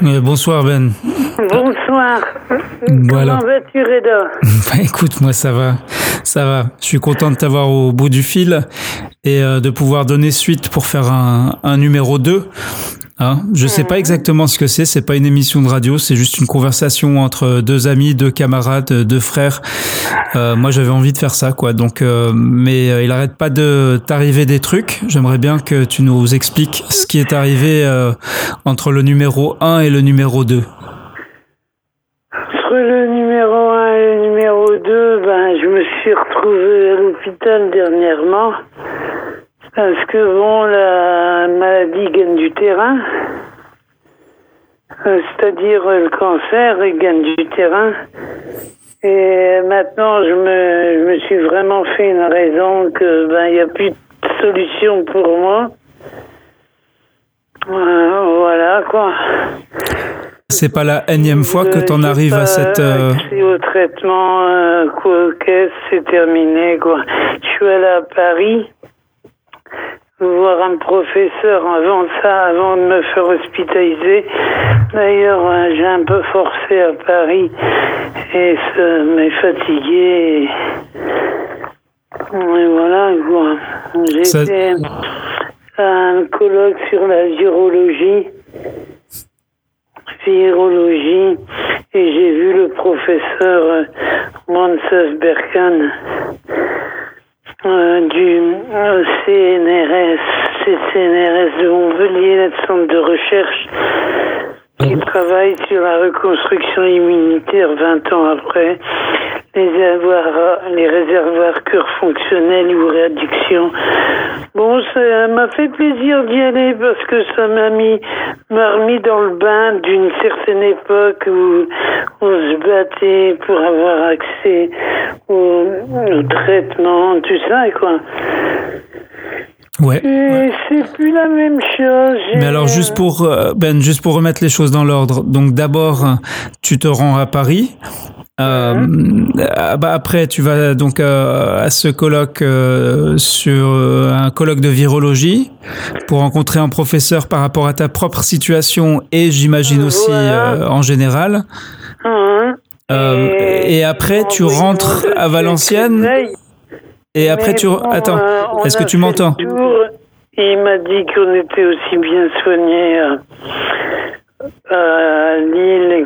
Bonsoir Ben. Bonsoir. Voilà. Comment vas-tu, Reda? Bah, écoute, moi ça va, ça va. Je suis content de t'avoir au bout du fil et de pouvoir donner suite pour faire un numéro 2. Hein, je sais pas exactement ce que c'est pas une émission de radio, c'est juste une conversation entre deux amis, deux camarades, deux frères. Moi j'avais envie de faire ça quoi. Donc mais il arrête pas de t'arriver des trucs. J'aimerais bien que tu nous expliques ce qui est arrivé entre le numéro 1 et le numéro 2. Entre le numéro 1 et le numéro 2, ben je me suis retrouvée à l'hôpital dernièrement. Parce que bon, la maladie gagne du terrain, c'est-à-dire le cancer gagne du terrain. Et maintenant, je me suis vraiment fait une raison que il n'y a plus de solution pour moi. Voilà quoi. C'est pas la énième fois que t'en arrives à cette... C'est au traitement, c'est terminé quoi. Je suis allé à Paris voir un professeur avant ça, avant de me faire hospitaliser. D'ailleurs, j'ai un peu forcé à Paris et ça m'est fatigué. Et voilà, quoi. J'étais à un colloque sur la virologie, et j'ai vu le professeur Wences Berkan. Du CNRS de Montpellier, notre centre de recherche, qui travaille sur la reconstruction immunitaire 20 ans après, les réservoirs cœur fonctionnels ou réaddiction. Bon, ça m'a fait plaisir d'y aller parce que ça m'a remis dans le bain d'une certaine époque où on se battait pour avoir accès au traitement, tout ça, quoi. Ouais. Et c'est plus la même chose. Mais alors juste pour remettre les choses dans l'ordre. Donc d'abord, tu te rends à Paris. Après, tu vas donc à ce colloque un colloque de virologie pour rencontrer un professeur par rapport à ta propre situation et j'imagine aussi en général. Et après, tu rentres à Valenciennes. Et après, attends, est-ce que tu m'entends ? Il m'a dit qu'on était aussi bien soignés à Lille et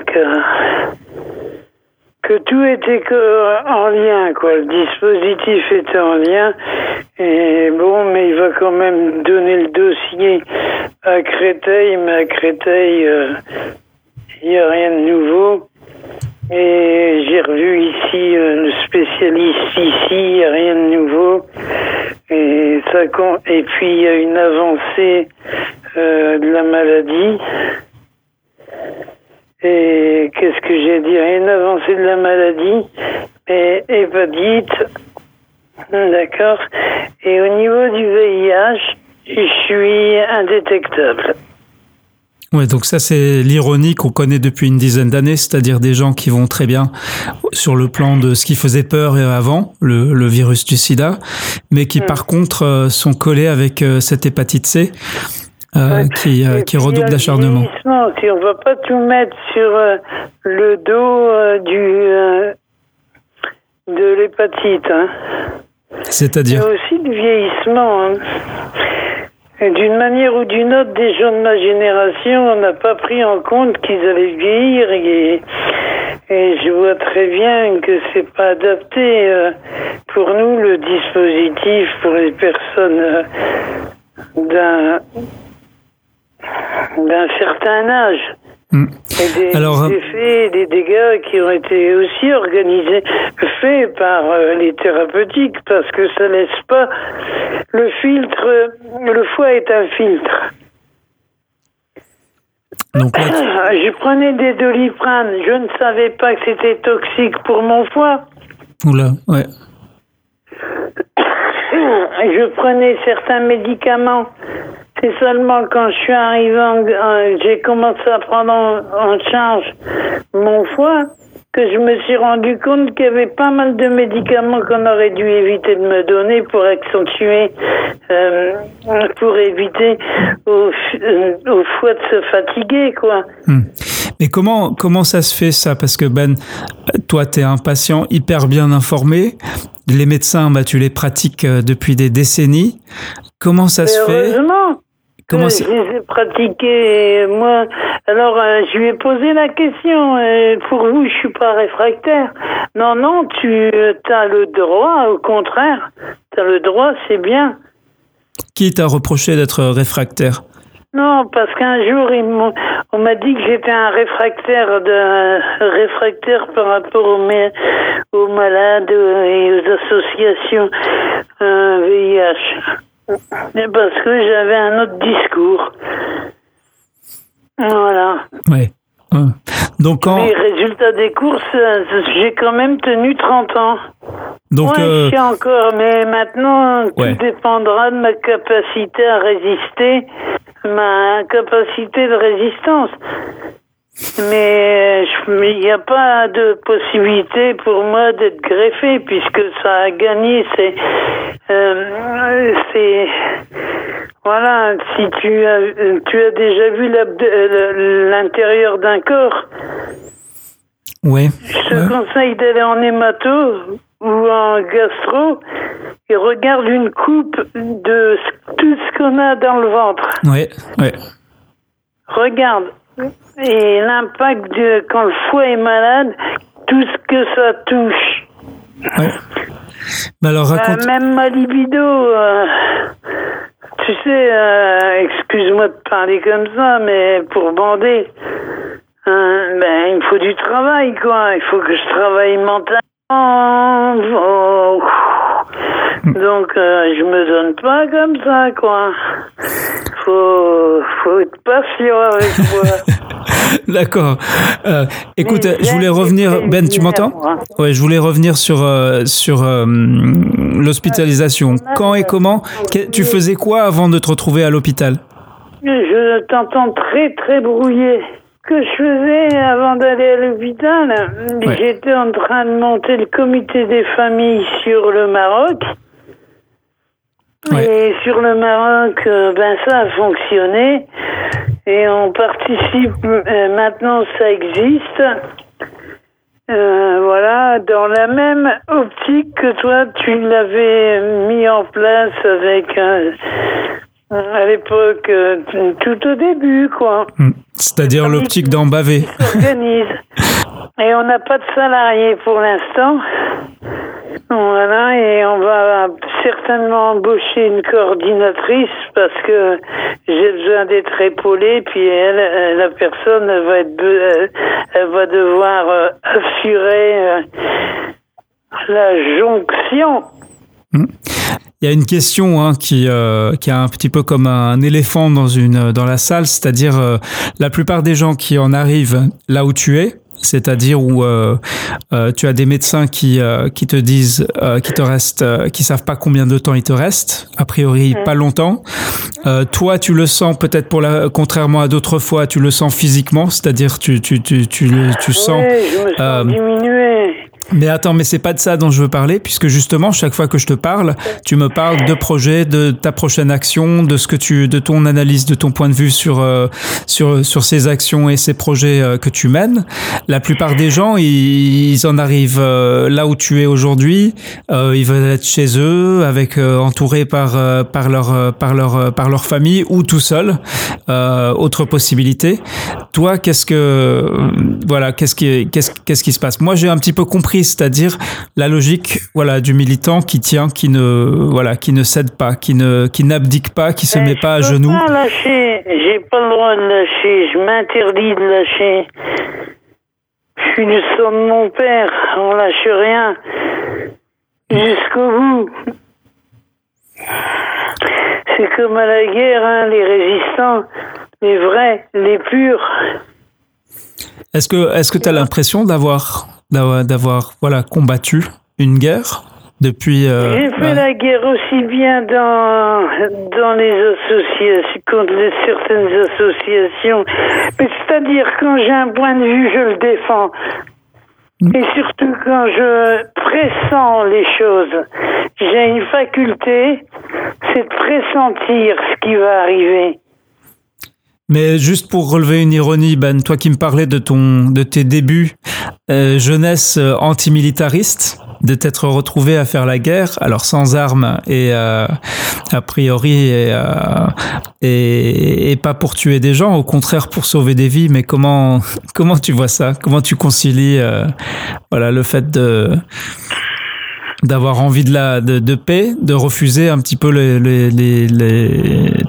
que tout était en lien, quoi. Le dispositif était en lien. Et bon, mais il va quand même donner le dossier à Créteil. Mais à Créteil, il n'y a rien de nouveau. Et j'ai revu ici le spécialiste ici, il n'y a rien de nouveau. Et puis, il y a une avancée de la maladie. Et qu'est-ce que j'ai dit ? Une avancée de la maladie, et hépatite, d'accord. Et au niveau du VIH, je suis indétectable. Ouais, donc ça c'est l'ironie qu'on connaît depuis une dizaine d'années, c'est-à-dire des gens qui vont très bien sur le plan de ce qui faisait peur avant, le virus du sida, mais qui par contre sont collés avec cette hépatite C. Qui redouble d'acharnement. Si on ne va pas tout mettre sur le dos de l'hépatite. Hein. C'est-à-dire ? Il y a aussi le vieillissement. Hein. Et d'une manière ou d'une autre, des gens de ma génération, on n'a pas pris en compte qu'ils allaient vieillir. Et je vois très bien que c'est pas adapté pour nous, le dispositif pour les personnes d'un certain âge. Et des effets, des dégâts qui ont été aussi organisés, faits par les thérapeutiques, parce que ça laisse pas le filtre. Le foie est un filtre. Donc, là, je prenais des Doliprane, je ne savais pas que c'était toxique pour mon foie. Oula, ouais. Je prenais certains médicaments. C'est seulement quand je suis arrivée, j'ai commencé à prendre en charge mon foie. que je me suis rendu compte qu'il y avait pas mal de médicaments qu'on aurait dû éviter de me donner pour accentuer, pour éviter au foie de se fatiguer, quoi. Mais comment ça se fait, ça? Parce que Ben, toi, t'es un patient hyper bien informé. Les médecins, bah, tu les pratiques depuis des décennies. Comment ça se fait? Heureusement. J'ai pratiqué, moi. Alors, je lui ai posé la question. Pour vous, je suis pas réfractaire. Non, t'as le droit, au contraire. T'as le droit, c'est bien. Qui t'a reproché d'être réfractaire? Non, parce qu'un jour, on m'a dit que j'étais un réfractaire par rapport aux malades et aux associations VIH. Parce que j'avais un autre discours. Voilà. Oui. Donc les résultats des courses, j'ai quand même tenu 30 ans. Donc, ouais, je suis encore, mais maintenant, tout dépendra de ma capacité à résister, ma capacité de résistance. Mais il n'y a pas de possibilité pour moi d'être greffé, puisque ça a gagné. C'est voilà, si tu as déjà vu l'intérieur d'un corps. Ouais. Je te conseille d'aller en hémato ou en gastro et regarde une coupe de tout ce qu'on a dans le ventre. Ouais. Regarde. Et l'impact de quand le foie est malade, tout ce que ça touche. Ouais. Bah alors raconte. Même ma libido, tu sais, excuse-moi de parler comme ça, mais pour bander, il me faut du travail, quoi. Il faut que je travaille mentalement. Donc, je me donne pas comme ça, quoi. Faut être patient avec moi. D'accord. Écoute, je voulais revenir. Ben, tu m'entends? Ouais, je voulais revenir sur l'hospitalisation. Quand et comment? Tu faisais quoi avant de te retrouver à l'hôpital? Je t'entends très, très brouillé. Que je faisais avant d'aller à l'hôpital, j'étais en train de monter le comité des familles sur le Maroc. Et sur le Maroc, ça a fonctionné. Et on participe, maintenant ça existe. Voilà, dans la même optique que toi, tu l'avais mis en place avec, à l'époque, tout au début, quoi. C'est-à-dire l'optique d'en baver. On s'organise. Et on n'a pas de salariés pour l'instant. Voilà, et on va certainement embaucher une coordinatrice parce que j'ai besoin d'être épaulée, puis elle, la personne, elle va devoir assurer la jonction. Il y a une question qui est un petit peu comme un éléphant dans la salle, c'est-à-dire la plupart des gens qui en arrivent là où tu es, c'est-à-dire où tu as des médecins qui te disent qu'il te reste, qui savent pas combien de temps il te reste, a priori pas longtemps. Toi, tu le sens peut-être contrairement à d'autres fois, tu le sens physiquement, c'est-à-dire tu sens. Ouais, je me sens diminuée. Mais attends, mais c'est pas de ça dont je veux parler, puisque justement, chaque fois que je te parle, tu me parles de projets, de ta prochaine action, de ton analyse, de ton point de vue sur ces actions et ces projets que tu mènes. La plupart des gens, ils en arrivent là où tu es aujourd'hui, ils veulent être chez eux, entourés par leur famille ou tout seul. Autre possibilité. Toi, qu'est-ce qui se passe? Moi, j'ai un petit peu compris, c'est-à-dire la logique, voilà, du militant qui tient, qui ne cède pas, qui n'abdique pas, qui se met pas à genoux. Je peux pas lâcher, j'ai pas le droit de lâcher, je m'interdis de lâcher. Je suis du sang de mon père, on lâche rien jusqu'au bout. C'est comme à la guerre, hein, les résistants, les vrais, les purs. Est-ce que t'as l'impression d'avoir combattu une guerre depuis... J'ai fait la guerre aussi bien dans les associations, contre certaines associations. Mais c'est-à-dire, quand j'ai un point de vue, je le défends. Et surtout quand je pressens les choses, j'ai une faculté, c'est de pressentir ce qui va arriver. Mais juste pour relever une ironie, Ben, toi qui me parlais de tes débuts, jeunesse antimilitariste, de t'être retrouvé à faire la guerre, alors sans armes et a priori et pas pour tuer des gens, au contraire pour sauver des vies. Mais comment tu vois ça ? Comment tu concilies le fait d'avoir envie de paix, de refuser un petit peu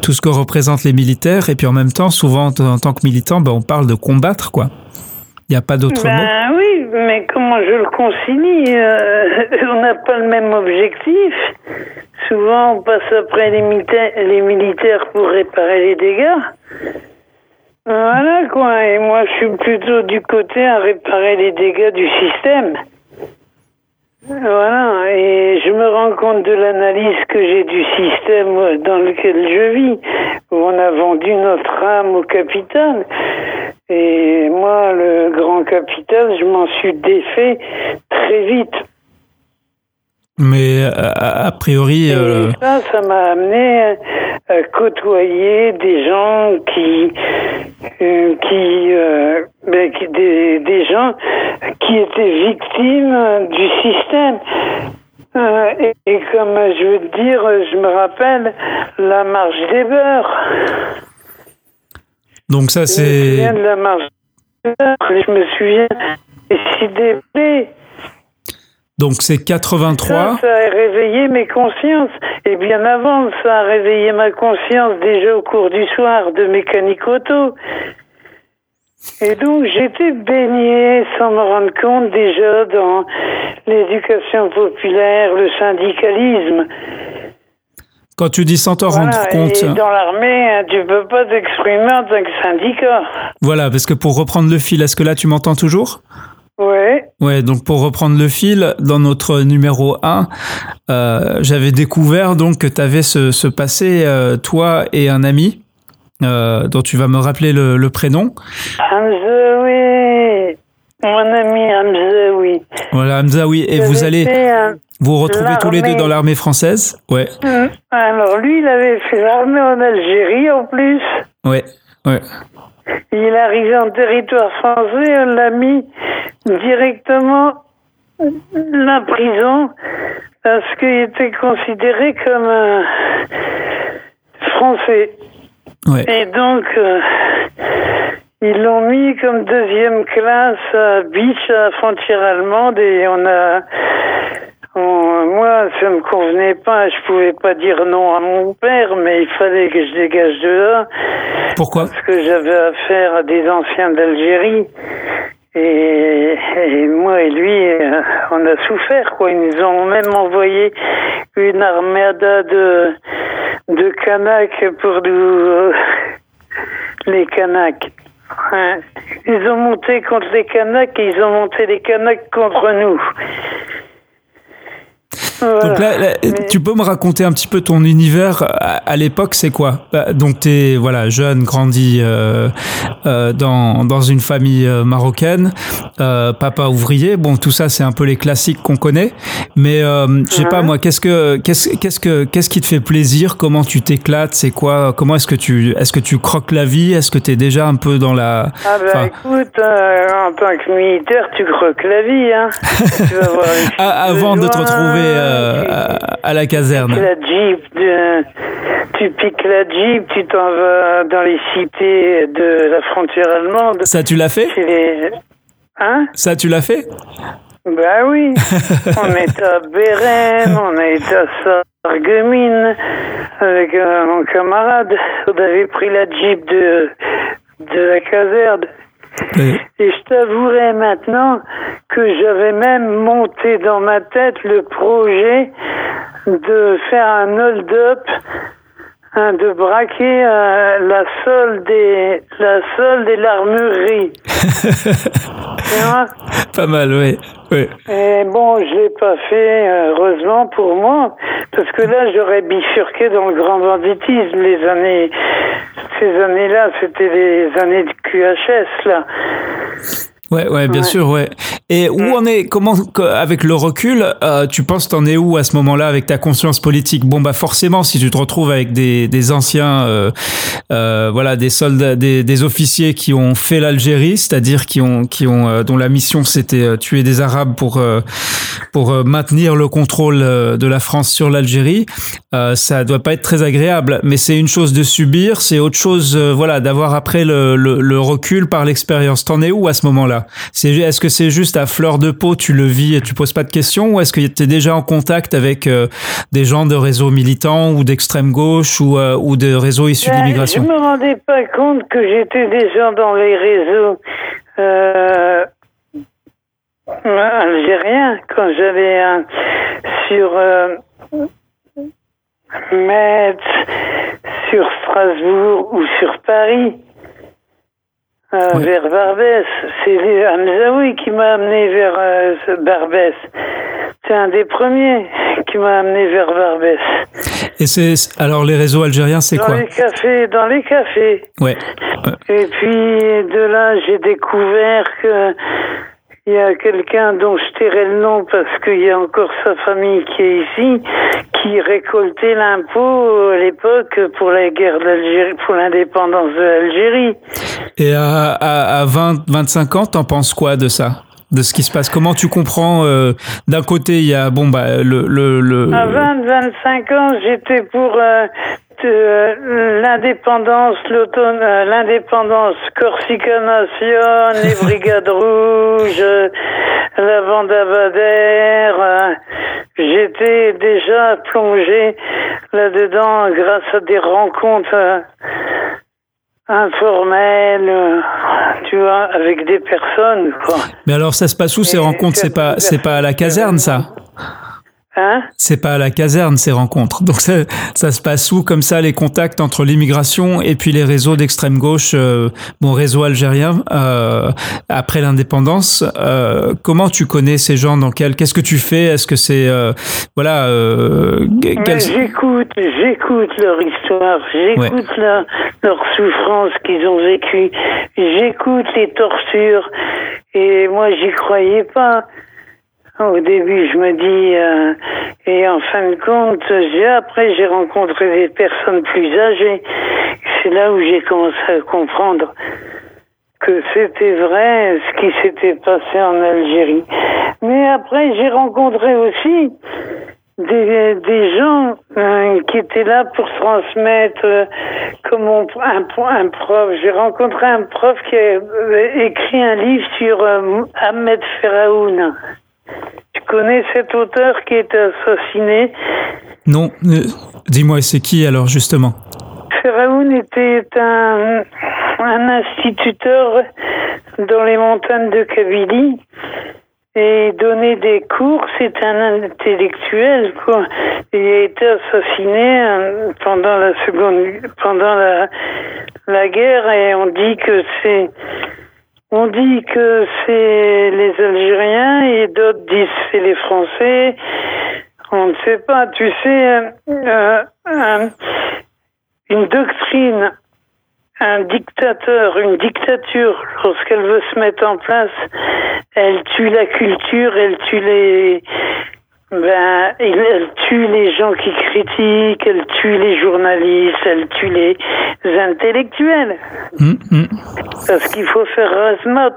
tout ce que représentent les militaires, et puis en même temps, souvent en tant que militant, on parle de combattre, quoi. Il n'y a pas d'autre mot. Ben oui, mais comment je le concilie ? On n'a pas le même objectif. Souvent, on passe après les militaires pour réparer les dégâts. Voilà, quoi. Et moi, je suis plutôt du côté à réparer les dégâts du système. Voilà, et je me rends compte de l'analyse que j'ai du système dans lequel je vis, où on a vendu notre âme au capital. Et moi, le grand capital, je m'en suis défait très vite. Mais a priori... Ça m'a amené à côtoyer des gens qui gens qui étaient victimes du système. Et comme je veux te dire, je me rappelle la marche des beurs. Donc ça, c'est... Je me souviens de la marche des beurs, je me souviens des CDP. Donc c'est 83. Ça a réveillé mes consciences. Et bien avant, ça a réveillé ma conscience déjà au cours du soir de mécanique auto. Et donc j'étais baigné sans me rendre compte déjà dans l'éducation populaire, le syndicalisme. Quand tu dis sans t'en rendre compte... Et dans l'armée, tu ne peux pas t'exprimer en tant que syndicat. Voilà, parce que pour reprendre le fil, est-ce que là tu m'entends toujours ? Ouais. Ouais, donc pour reprendre le fil, dans notre numéro 1, j'avais découvert donc que tu avais ce passé, toi et un ami, dont tu vas me rappeler le prénom. Hamzaoui. Mon ami Hamzaoui. Voilà, Hamzaoui. Et vous allez vous retrouver tous les deux dans l'armée française. Ouais. Alors lui, il avait fait l'armée en Algérie en plus. Ouais, ouais. Il arrivait en territoire français, on l'a mis directement la prison parce qu'il était considéré comme français. Ouais. Et donc, ils l'ont mis comme deuxième classe à Bitche, à la frontière allemande, et moi, ça me convenait pas, je pouvais pas dire non à mon père, mais il fallait que je dégage de là. Pourquoi ? Parce que j'avais affaire à des anciens d'Algérie. Et moi et lui, on a souffert, quoi. Ils nous ont même envoyé une armada de Kanaks pour les Kanaks. Hein. Ils ont monté contre les Kanaks et ils ont monté les Kanaks contre nous. Donc là, tu peux me raconter un petit peu ton univers à l'époque, c'est quoi ? Donc t'es jeune, grandi dans une famille marocaine, papa ouvrier. Bon, tout ça c'est un peu les classiques qu'on connaît. Mais je sais pas moi, qu'est-ce qui te fait plaisir ? Comment tu t'éclates ? C'est quoi ? Comment est-ce que tu croques la vie ? Est-ce que t'es déjà un peu dans la... écoute, en tant que militaire, tu croques la vie, hein. Tu vas voir avant de te retrouver à la caserne. Tu piques la Jeep, tu t'en vas dans les cités de la frontière allemande. Ça, tu l'as fait ? Hein ? Ça, tu l'as fait ? Bah oui. On est à Bérem, on est à Sarreguemines avec mon camarade. On avait pris la Jeep de la caserne. Oui. Et je t'avouerai maintenant que j'avais même monté dans ma tête le projet de faire un hold-up, de braquer la solde et l'armurerie. Tu vois ? Pas mal, oui. Oui. Et bon, je l'ai pas fait, heureusement pour moi, parce que là, j'aurais bifurqué dans le grand banditisme. Ces années-là, c'était les années de QHS, là. Ouais, bien sûr, ouais. Et où on est, comment, avec le recul, tu penses t'en es où à ce moment-là avec ta conscience politique? Bon, bah, forcément, si tu te retrouves avec des anciens, voilà, des soldats, des officiers qui ont fait l'Algérie, c'est-à-dire qui ont dont la mission c'était tuer des Arabes pour maintenir le contrôle de la France sur l'Algérie, ça doit pas être très agréable, mais c'est une chose de subir, c'est autre chose, voilà, d'avoir après le recul par l'expérience. T'en es où à ce moment-là? Est-ce que c'est juste à fleur de peau, tu le vis et tu poses pas de questions, ou est-ce que t'es déjà en contact avec des gens de réseaux militants ou d'extrême gauche ou de réseaux issus de l'immigration? Je me rendais pas compte que j'étais déjà dans les réseaux algériens quand j'avais un sur Metz, sur Strasbourg ou sur Paris. Oui. Vers Barbès, c'est Hamzaoui qui m'a amené vers Barbès. C'est un des premiers qui m'a amené vers Barbès. Et c'est alors les réseaux algériens, c'est dans quoi? Dans les cafés. Ouais. Et puis de là, j'ai découvert que il y a quelqu'un dont je tairai le nom parce qu'il y a encore sa famille qui est ici, qui récoltait l'impôt à l'époque pour la guerre d'Algérie, pour l'indépendance de l'Algérie. Et à 20-25 ans, t'en penses quoi de ça? De ce qui se passe? Comment tu comprends d'un côté, il y a À 20-25 ans, j'étais pour l'indépendance, l'indépendance Corsica Nation, les Brigades Rouges, la bande Abadère. J'étais déjà plongé là-dedans grâce à des rencontres informel, tu vois, avec des personnes, quoi. Mais alors, ça se passe où, ces rencontres? C'est pas à la caserne, ça? Hein? C'est pas à la caserne, ces rencontres. Donc, ça se passe où, comme ça, les contacts entre l'immigration et puis les réseaux d'extrême gauche, bon, réseau algérien, après l'indépendance, comment tu connais ces gens? Qu'est-ce que tu fais? Est-ce que c'est, voilà, j'écoute leur histoire, j'écoute leur souffrance qu'ils ont vécue, j'écoute les tortures, et moi, j'y croyais pas. Au début, je me dis, et en fin de compte, j'ai rencontré des personnes plus âgées. C'est là où j'ai commencé à comprendre que c'était vrai ce qui s'était passé en Algérie. Mais après, j'ai rencontré aussi des gens qui étaient là pour transmettre comme un prof. J'ai rencontré un prof qui a écrit un livre sur Ahmed Feraoun. Tu connais cet auteur qui est assassiné? Non. Dis-moi, c'est qui alors, justement? Feraoun était un instituteur dans les montagnes de Kabylie et donnait des cours. C'est un intellectuel, quoi. Il a été assassiné pendant la guerre, et on dit que c'est... On dit que c'est les Algériens et d'autres disent que c'est les Français. On ne sait pas. Tu sais, une doctrine, un dictateur, une dictature, lorsqu'elle veut se mettre en place, elle tue la culture, elle tue les... Ben, elle tue les gens qui critiquent, elle tue les journalistes, elle tue les intellectuels. Parce qu'il faut faire rasmot.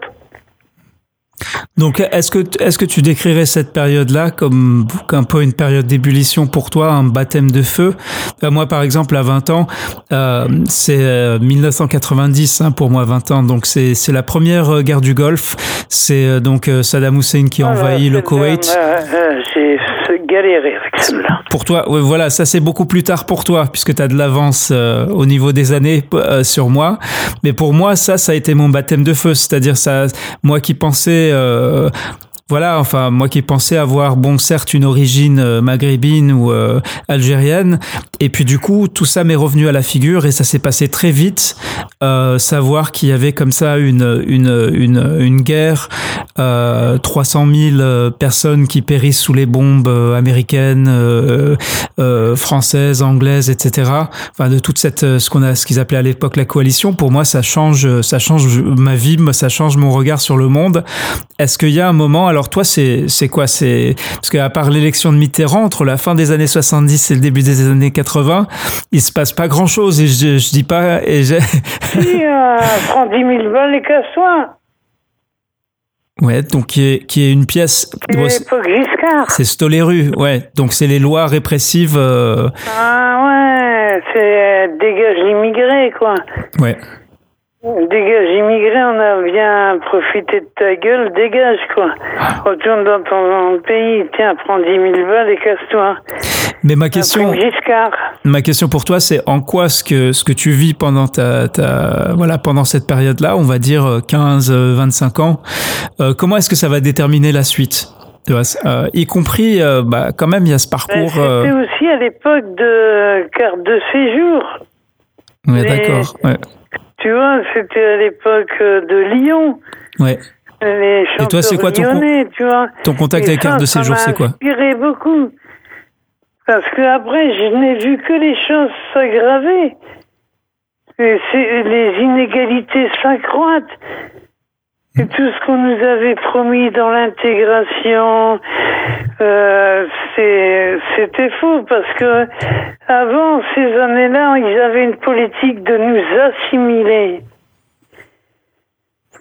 Donc, est-ce que tu décrirais cette période-là comme un peu une période d'ébullition pour toi, un baptême de feu? Moi, par exemple, à 20 ans, c'est 1990 hein, pour moi, 20 ans. Donc, c'est la première guerre du Golfe. C'est donc Saddam Hussein qui envahit le Koweït. J'ai galéré avec celle-là. Pour toi, ouais, voilà, ça c'est beaucoup plus tard pour toi, puisque tu as de l'avance au niveau des années sur moi. Mais pour moi, ça a été mon baptême de feu. C'est-à-dire, moi qui pensais Voilà, enfin, moi qui pensais avoir, bon, certes, une origine maghrébine ou algérienne, et puis du coup, tout ça m'est revenu à la figure et ça s'est passé très vite, savoir qu'il y avait comme ça une guerre, 300 000 personnes qui périssent sous les bombes américaines, françaises, anglaises, etc. Enfin, de toute cette, ce qu'ils appelaient à l'époque la coalition, pour moi, ça change ma vie, ça change mon regard sur le monde. Est-ce qu'il y a un moment, alors toi, c'est quoi, c'est, parce qu'à part l'élection de Mitterrand, entre la fin des années 70 et le début des années 80, il se passe pas grand chose, et je dis pas, et j'ai... Si, prends 10 000 balles et casse-toi. Ouais, donc qui est une pièce. C'est l'époque Giscard. C'est Stoléru, ouais. Donc c'est les lois répressives. Ah ouais, c'est dégage l'immigré, quoi. Ouais. Dégage immigré, on a bien profité de ta gueule, dégage quoi. Retourne dans ton pays, tiens, prends 10 000 balles et casse-toi. Mais ma question pour toi, c'est en quoi ce que tu vis pendant pendant cette période-là, on va dire 15, 25 ans, comment est-ce que ça va déterminer la suite? Y compris, quand même, il y a ce parcours... C'était aussi à l'époque de carte de séjour. Oui, d'accord, ouais. Tu vois, c'était à l'époque de Lyon. Ouais. Les chanteurs. Et toi, c'est quoi ton contact avec carte de séjour, c'est quoi? Ça m'a inspiré beaucoup. Parce que après, je n'ai vu que les choses s'aggraver. Les inégalités s'accroissent. Et tout ce qu'on nous avait promis dans l'intégration, c'était faux, parce que avant ces années-là, ils avaient une politique de nous assimiler.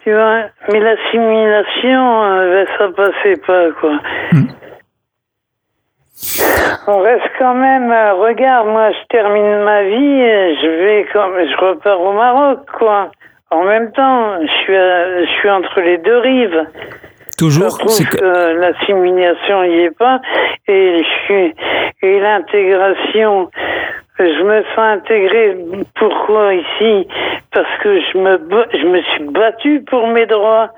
Tu vois, mais l'assimilation, ça passait pas, quoi. On reste quand même, regarde, moi je termine ma vie, je repars au Maroc, quoi. En même temps, je suis entre les deux rives. Toujours, c'est que l'assimilation n'y est pas, et l'intégration. Je me sens intégré. Pourquoi ici? Parce que je me suis battu pour mes droits.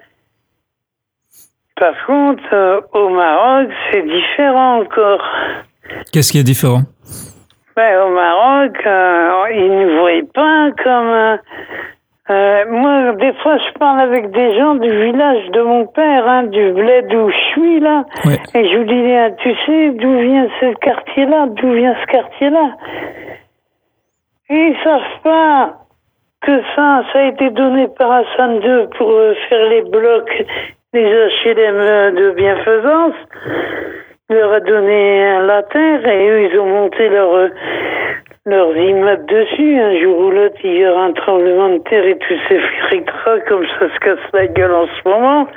Par contre, au Maroc, c'est différent encore. Qu'est-ce qui est différent? Au Maroc, ils ne nous voient pas comme. Moi, des fois, je parle avec des gens du village de mon père, du bled où je suis, là. Ouais. Et je vous dis, tu sais, d'où vient ce quartier-là? Et ils savent pas que ça a été donné par Hassan II pour faire les blocs, les HLM de bienfaisance. Il leur a donné la terre et eux, ils ont monté leurs immeubles dessus. Un jour ou l'autre, il y aura un tremblement de terre et tous ces fric-tracs comme ça se casse la gueule en ce moment.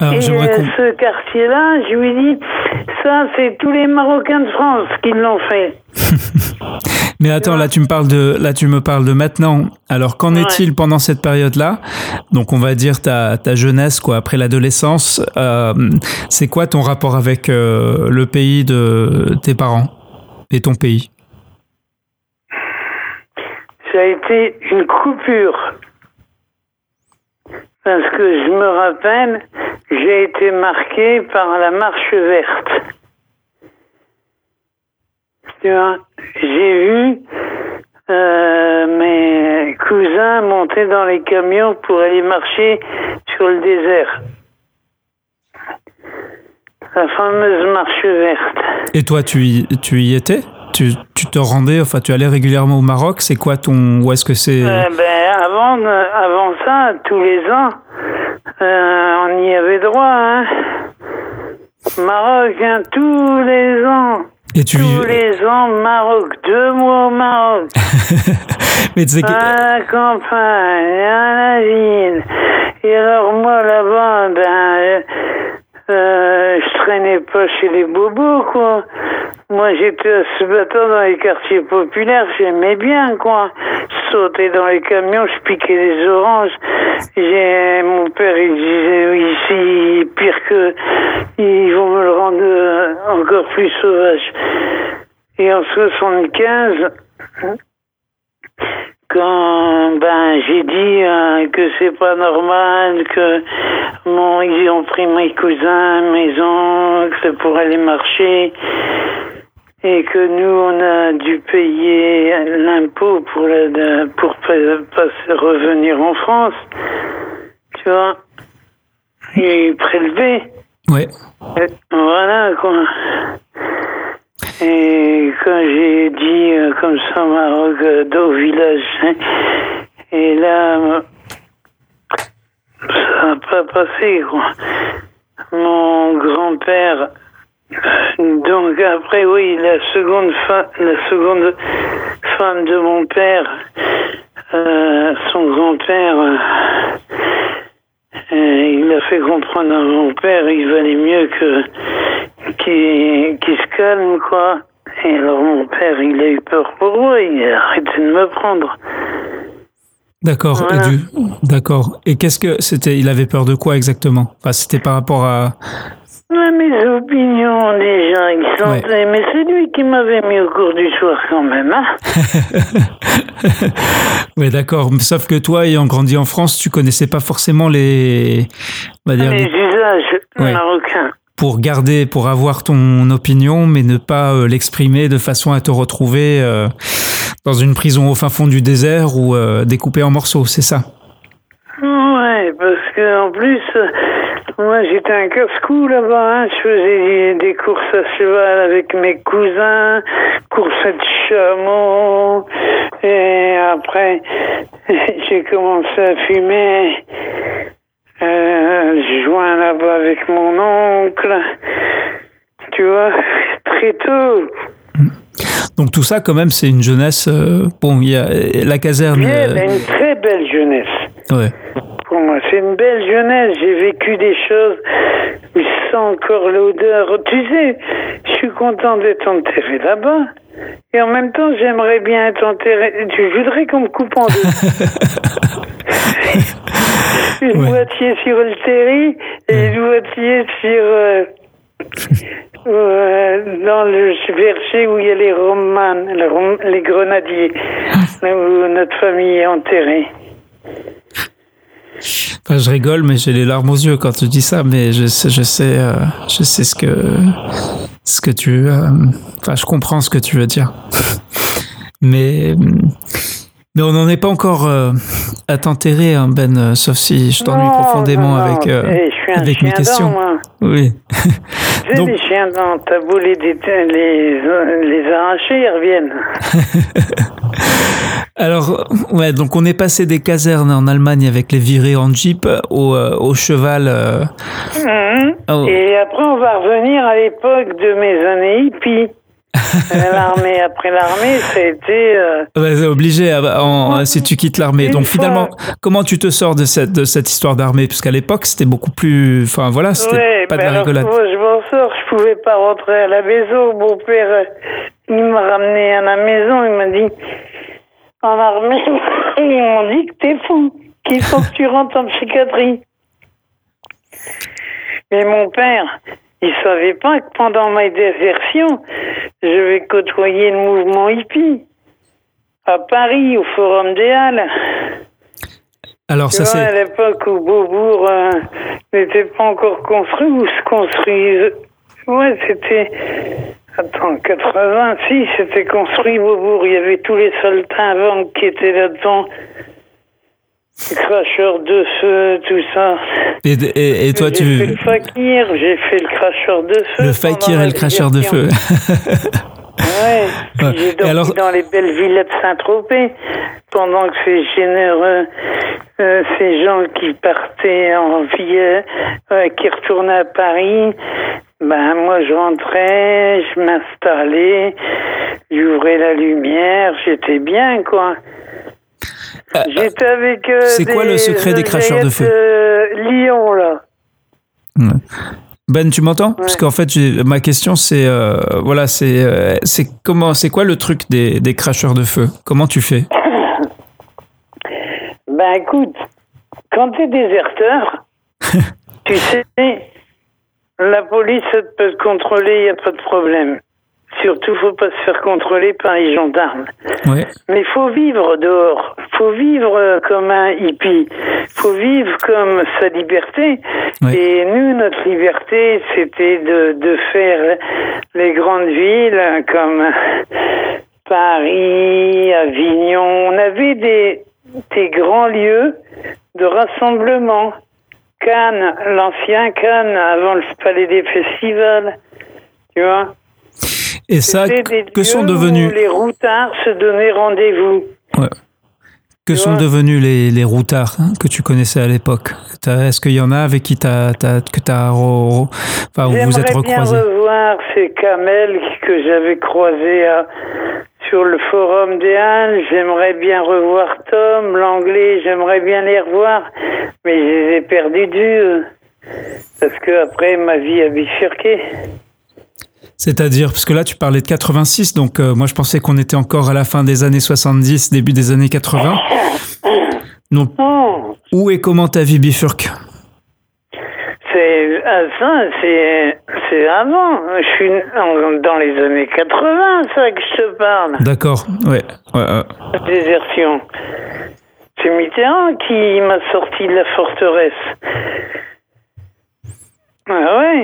Ce quartier-là, je lui dis, ça, c'est tous les Marocains de France qui l'ont fait. Mais attends, tu me parles de maintenant. Alors, qu'en est-il pendant cette période-là? Donc, on va dire ta jeunesse, quoi, après l'adolescence. C'est quoi ton rapport avec le pays de tes parents et ton pays? Ça a été une coupure. Parce que je me rappelle, j'ai été marqué par la marche verte. Tu vois, j'ai vu mes cousins monter dans les camions pour aller marcher sur le désert. La fameuse marche verte. Et toi, tu y étais ? Tu te rendais, enfin tu allais régulièrement au Maroc, c'est quoi ton... Où est-ce que c'est... avant ça, tous les ans, on y avait droit, Maroc, tous les ans. Et les ans, Maroc, 2 mois au Maroc. Mais tu sais que... À la campagne, à la ville. Et alors moi là-bas, je traînais pas chez les bobos, quoi. Moi, j'étais ce matin dans les quartiers populaires, j'aimais bien, quoi. Je sautais dans les camions, je piquais des oranges. Mon père, il disait, oui, c'est pire que... Ils vont me le rendre encore plus sauvage. Et en 75, quand j'ai dit que c'est pas normal, que appartement, ils ont pris mes cousins, mes oncles pour aller marcher, et que nous, on a dû payer l'impôt pour passer, revenir en France, tu vois, et prélever. Ouais. Et voilà, quoi. Et quand j'ai dit comme ça au Maroc, au village, et là, ça n'a pas passé, quoi. Mon grand-père, donc après, oui, la seconde femme de mon père, son grand-père, il a fait comprendre à mon père, il valait mieux qu'il se calme, quoi. Et alors mon père, il a eu peur pour moi, il a arrêté de me prendre. D'accord. Voilà. D'accord. Et qu'est-ce que c'était? Il avait peur de quoi exactement? Enfin, c'était par rapport à. Ouais, mes opinions, les gens, ils sentaient. Ouais. Mais c'est lui qui m'avait mis au cours du soir quand même, hein. Ouais, d'accord. Sauf que toi, ayant grandi en France, tu connaissais pas forcément les usages marocains. Pour avoir ton opinion, mais ne pas l'exprimer de façon à te retrouver dans une prison au fin fond du désert ou découpé en morceaux, c'est ça? Ouais, parce que en plus, moi j'étais un casse-cou là-bas, hein. Je faisais des courses à cheval avec mes cousins, courses de chameaux, et après j'ai commencé à fumer. Je joins là-bas avec mon oncle, tu vois, très tôt. Donc tout ça, quand même, c'est une jeunesse. Bon, il y a la caserne. Une très belle jeunesse. Ouais. Pour moi, c'est une belle jeunesse. J'ai vécu des choses. Je sens encore l'odeur. Tu sais, je suis content d'être enterré là-bas. Et en même temps, j'aimerais bien être enterré. Je voudrais qu'on me coupe en deux. Une moitié sur le terri et une moitié sur dans le verger où il y a les romanes, les grenadiers, là où notre famille est enterrée. Enfin, je rigole, mais j'ai les larmes aux yeux quand tu dis ça. Mais je sais ce que tu. Enfin, je comprends ce que tu veux dire. Mais on n'en est pas encore à t'enterrer, hein, Ben, sauf si je t'ennuie profondément avec mes questions. Oui. C'est donc... des chiens dents, t'as beau les arracher, ils reviennent. Alors, ouais, donc on est passé des casernes en Allemagne avec les virés en jeep au cheval. Et après, on va revenir à l'époque de mes années hippies. Après l'armée, ça a été. C'est obligé si tu quittes l'armée. Donc finalement, comment tu te sors de cette histoire d'armée? Parce qu'à l'époque, c'était beaucoup plus. Enfin voilà, c'était pas de la rigolade. Moi, je m'en sors. Je pouvais pas rentrer à la maison. Mon père, il m'a ramené à la maison. Il m'a dit en armée, ils m'ont dit que t'es fou, qu'il faut que tu rentres en psychiatrie. Mais mon père. Il savait pas que pendant ma désertion, je vais côtoyer le mouvement hippie à Paris, au Forum des Halles. Alors, ça c'est à l'époque où Beaubourg n'était pas encore construit ou se construisait. Ouais, c'était. Attends, 86, c'était construit Beaubourg. Il y avait tous les soldats avant qui étaient là-dedans. Cracheur de feu, tout ça. Et toi, j'ai fait le fakir, j'ai fait le cracheur de feu. Le fakir et le cracheur de feu. Ouais. J'ai dormi dans les belles villas de Saint-Tropez pendant que ces généreux, ces gens qui partaient en ville, qui retournaient à Paris. Ben, moi, je rentrais, je m'installais, j'ouvrais la lumière, j'étais bien, quoi. J'étais avec c'est quoi le secret des cracheurs de feu Lyon là. Ben, tu m'entends ? Ouais. Parce qu'en fait, ma question c'est c'est quoi le truc des cracheurs de feu ? Comment tu fais ? Ben écoute, quand t'es déserteur, tu sais, la police peut te contrôler, y a pas de problème. Surtout, faut pas se faire contrôler par les gendarmes. Ouais. Mais faut vivre dehors, faut vivre comme un hippie, faut vivre comme sa liberté. Oui. Et nous, notre liberté, c'était de faire les grandes villes comme Paris, Avignon. On avait des grands lieux de rassemblement. Cannes, l'ancien Cannes, avant le Palais des Festivals, tu vois. Et ça, que sont devenus les routards se donnaient rendez-vous. Ouais. Que sont devenus les routards hein, que tu connaissais à l'époque? Est-ce qu'il y en a avec qui vous êtes recroisés? J'aimerais bien revoir ces Kamel que j'avais croisés sur le Forum des Halles. J'aimerais bien revoir Tom, l'anglais. J'aimerais bien les revoir, mais je les ai perdus parce que après ma vie a bifurqué. C'est-à-dire, parce que là, tu parlais de 86, donc moi, je pensais qu'on était encore à la fin des années 70, début des années 80. Donc, où et comment ta vie bifurque ? C'est avant. Je suis dans les années 80, ça que je te parle. D'accord, ouais. Désertion. C'est Mitterrand qui m'a sorti de la forteresse. Ah ouais,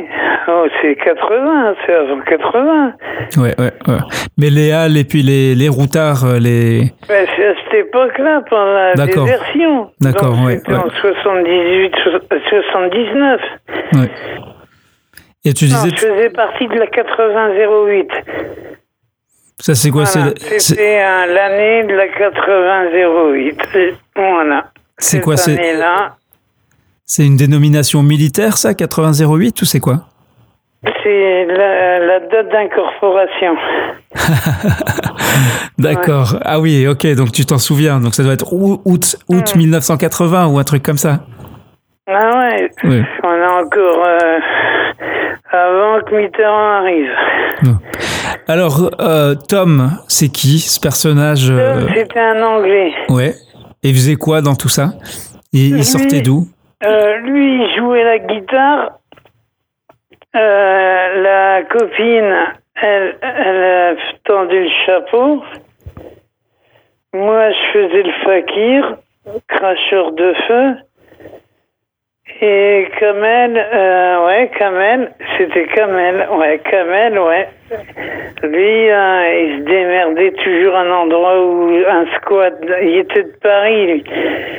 c'est 80, c'est avant 80. Ouais. Mais les halles et puis les routards, les... Ouais, c'est à cette époque-là, pendant la désertion. D'accord, donc, ouais. En 78, 79. Ouais. Et tu disais... je faisais partie de la 80-08. Ça, c'est quoi c'était l'année de la 80-08. Voilà. C'est quoi cette année-là? C'est une dénomination militaire, ça, 80-08, ou c'est quoi ? C'est la date d'incorporation. D'accord. Ouais. Ah oui, ok, donc tu t'en souviens. Donc ça doit être août 1980 ou un truc comme ça. Ah ouais, oui. On est encore avant que Mitterrand arrive. Non. Alors, Tom, c'est qui, ce personnage ? Tom, c'était un Anglais. Ouais. Et il faisait quoi dans tout ça ? Il sortait d'où ? Lui, il jouait la guitare. La copine, elle a tendu le chapeau. Moi, je faisais le fakir, cracheur de feu. Et Kamel, lui, il se démerdait toujours un endroit où un squat, il était de Paris, lui,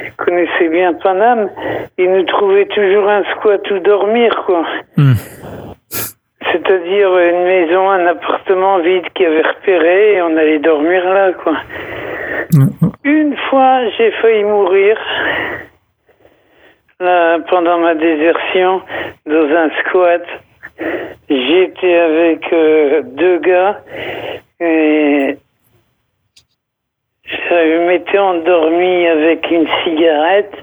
il connaissait bien Paname, il nous trouvait toujours un squat où dormir, quoi. Mmh. C'est-à-dire une maison, un appartement vide qu'il avait repéré, et on allait dormir là, quoi. Mmh. Une fois, j'ai failli mourir. Là, pendant ma désertion, dans un squat, j'étais avec deux gars et je m'étais endormi avec une cigarette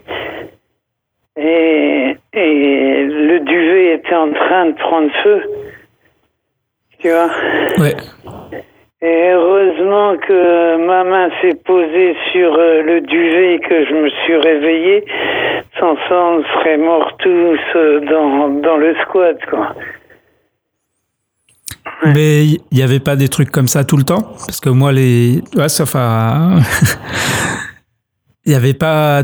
et le duvet était en train de prendre feu, tu vois. Ouais. Et heureusement que ma main s'est posée sur le duvet et que je me suis réveillé. Sans ça, on serait morts tous dans le squat, quoi. Mais il n'y avait pas des trucs comme ça tout le temps ? Parce que moi, il n'y avait pas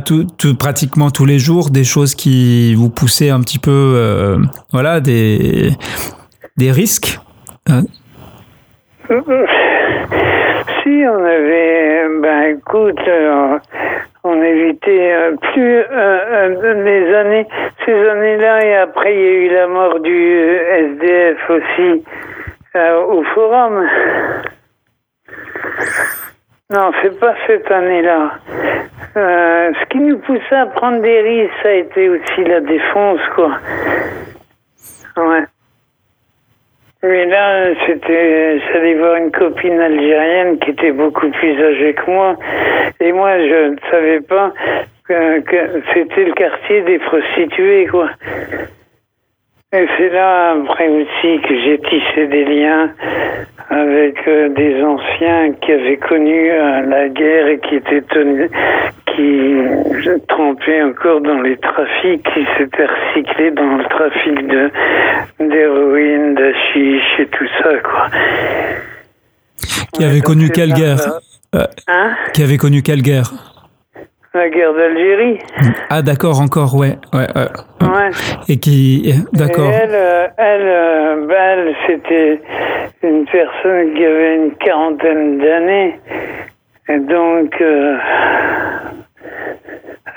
pratiquement tous les jours des choses qui vous poussaient un petit peu, des risques. Hein ? Si, on avait... on évitait plus les années... Ces années-là, et après, il y a eu la mort du SDF aussi au Forum. Non, c'est pas cette année-là. Ce qui nous poussait à prendre des risques, ça a été aussi la défense, quoi. Ouais. Mais là, j'allais voir une copine algérienne qui était beaucoup plus âgée que moi. Et moi, je ne savais pas que c'était le quartier des prostituées, quoi. Et c'est là, après aussi, que j'ai tissé des liens avec des anciens qui avaient connu la guerre et qui étaient qui trempaient encore dans les trafics, qui s'étaient recyclés dans le trafic d'héroïne, d'hachiche et tout ça, quoi. Qui avait connu quelle guerre ? Qui avait connu quelle guerre ? La guerre d'Algérie. Ah d'accord, encore, ouais. Et qui, d'accord. Et elle, c'était une personne qui avait une quarantaine d'années, et donc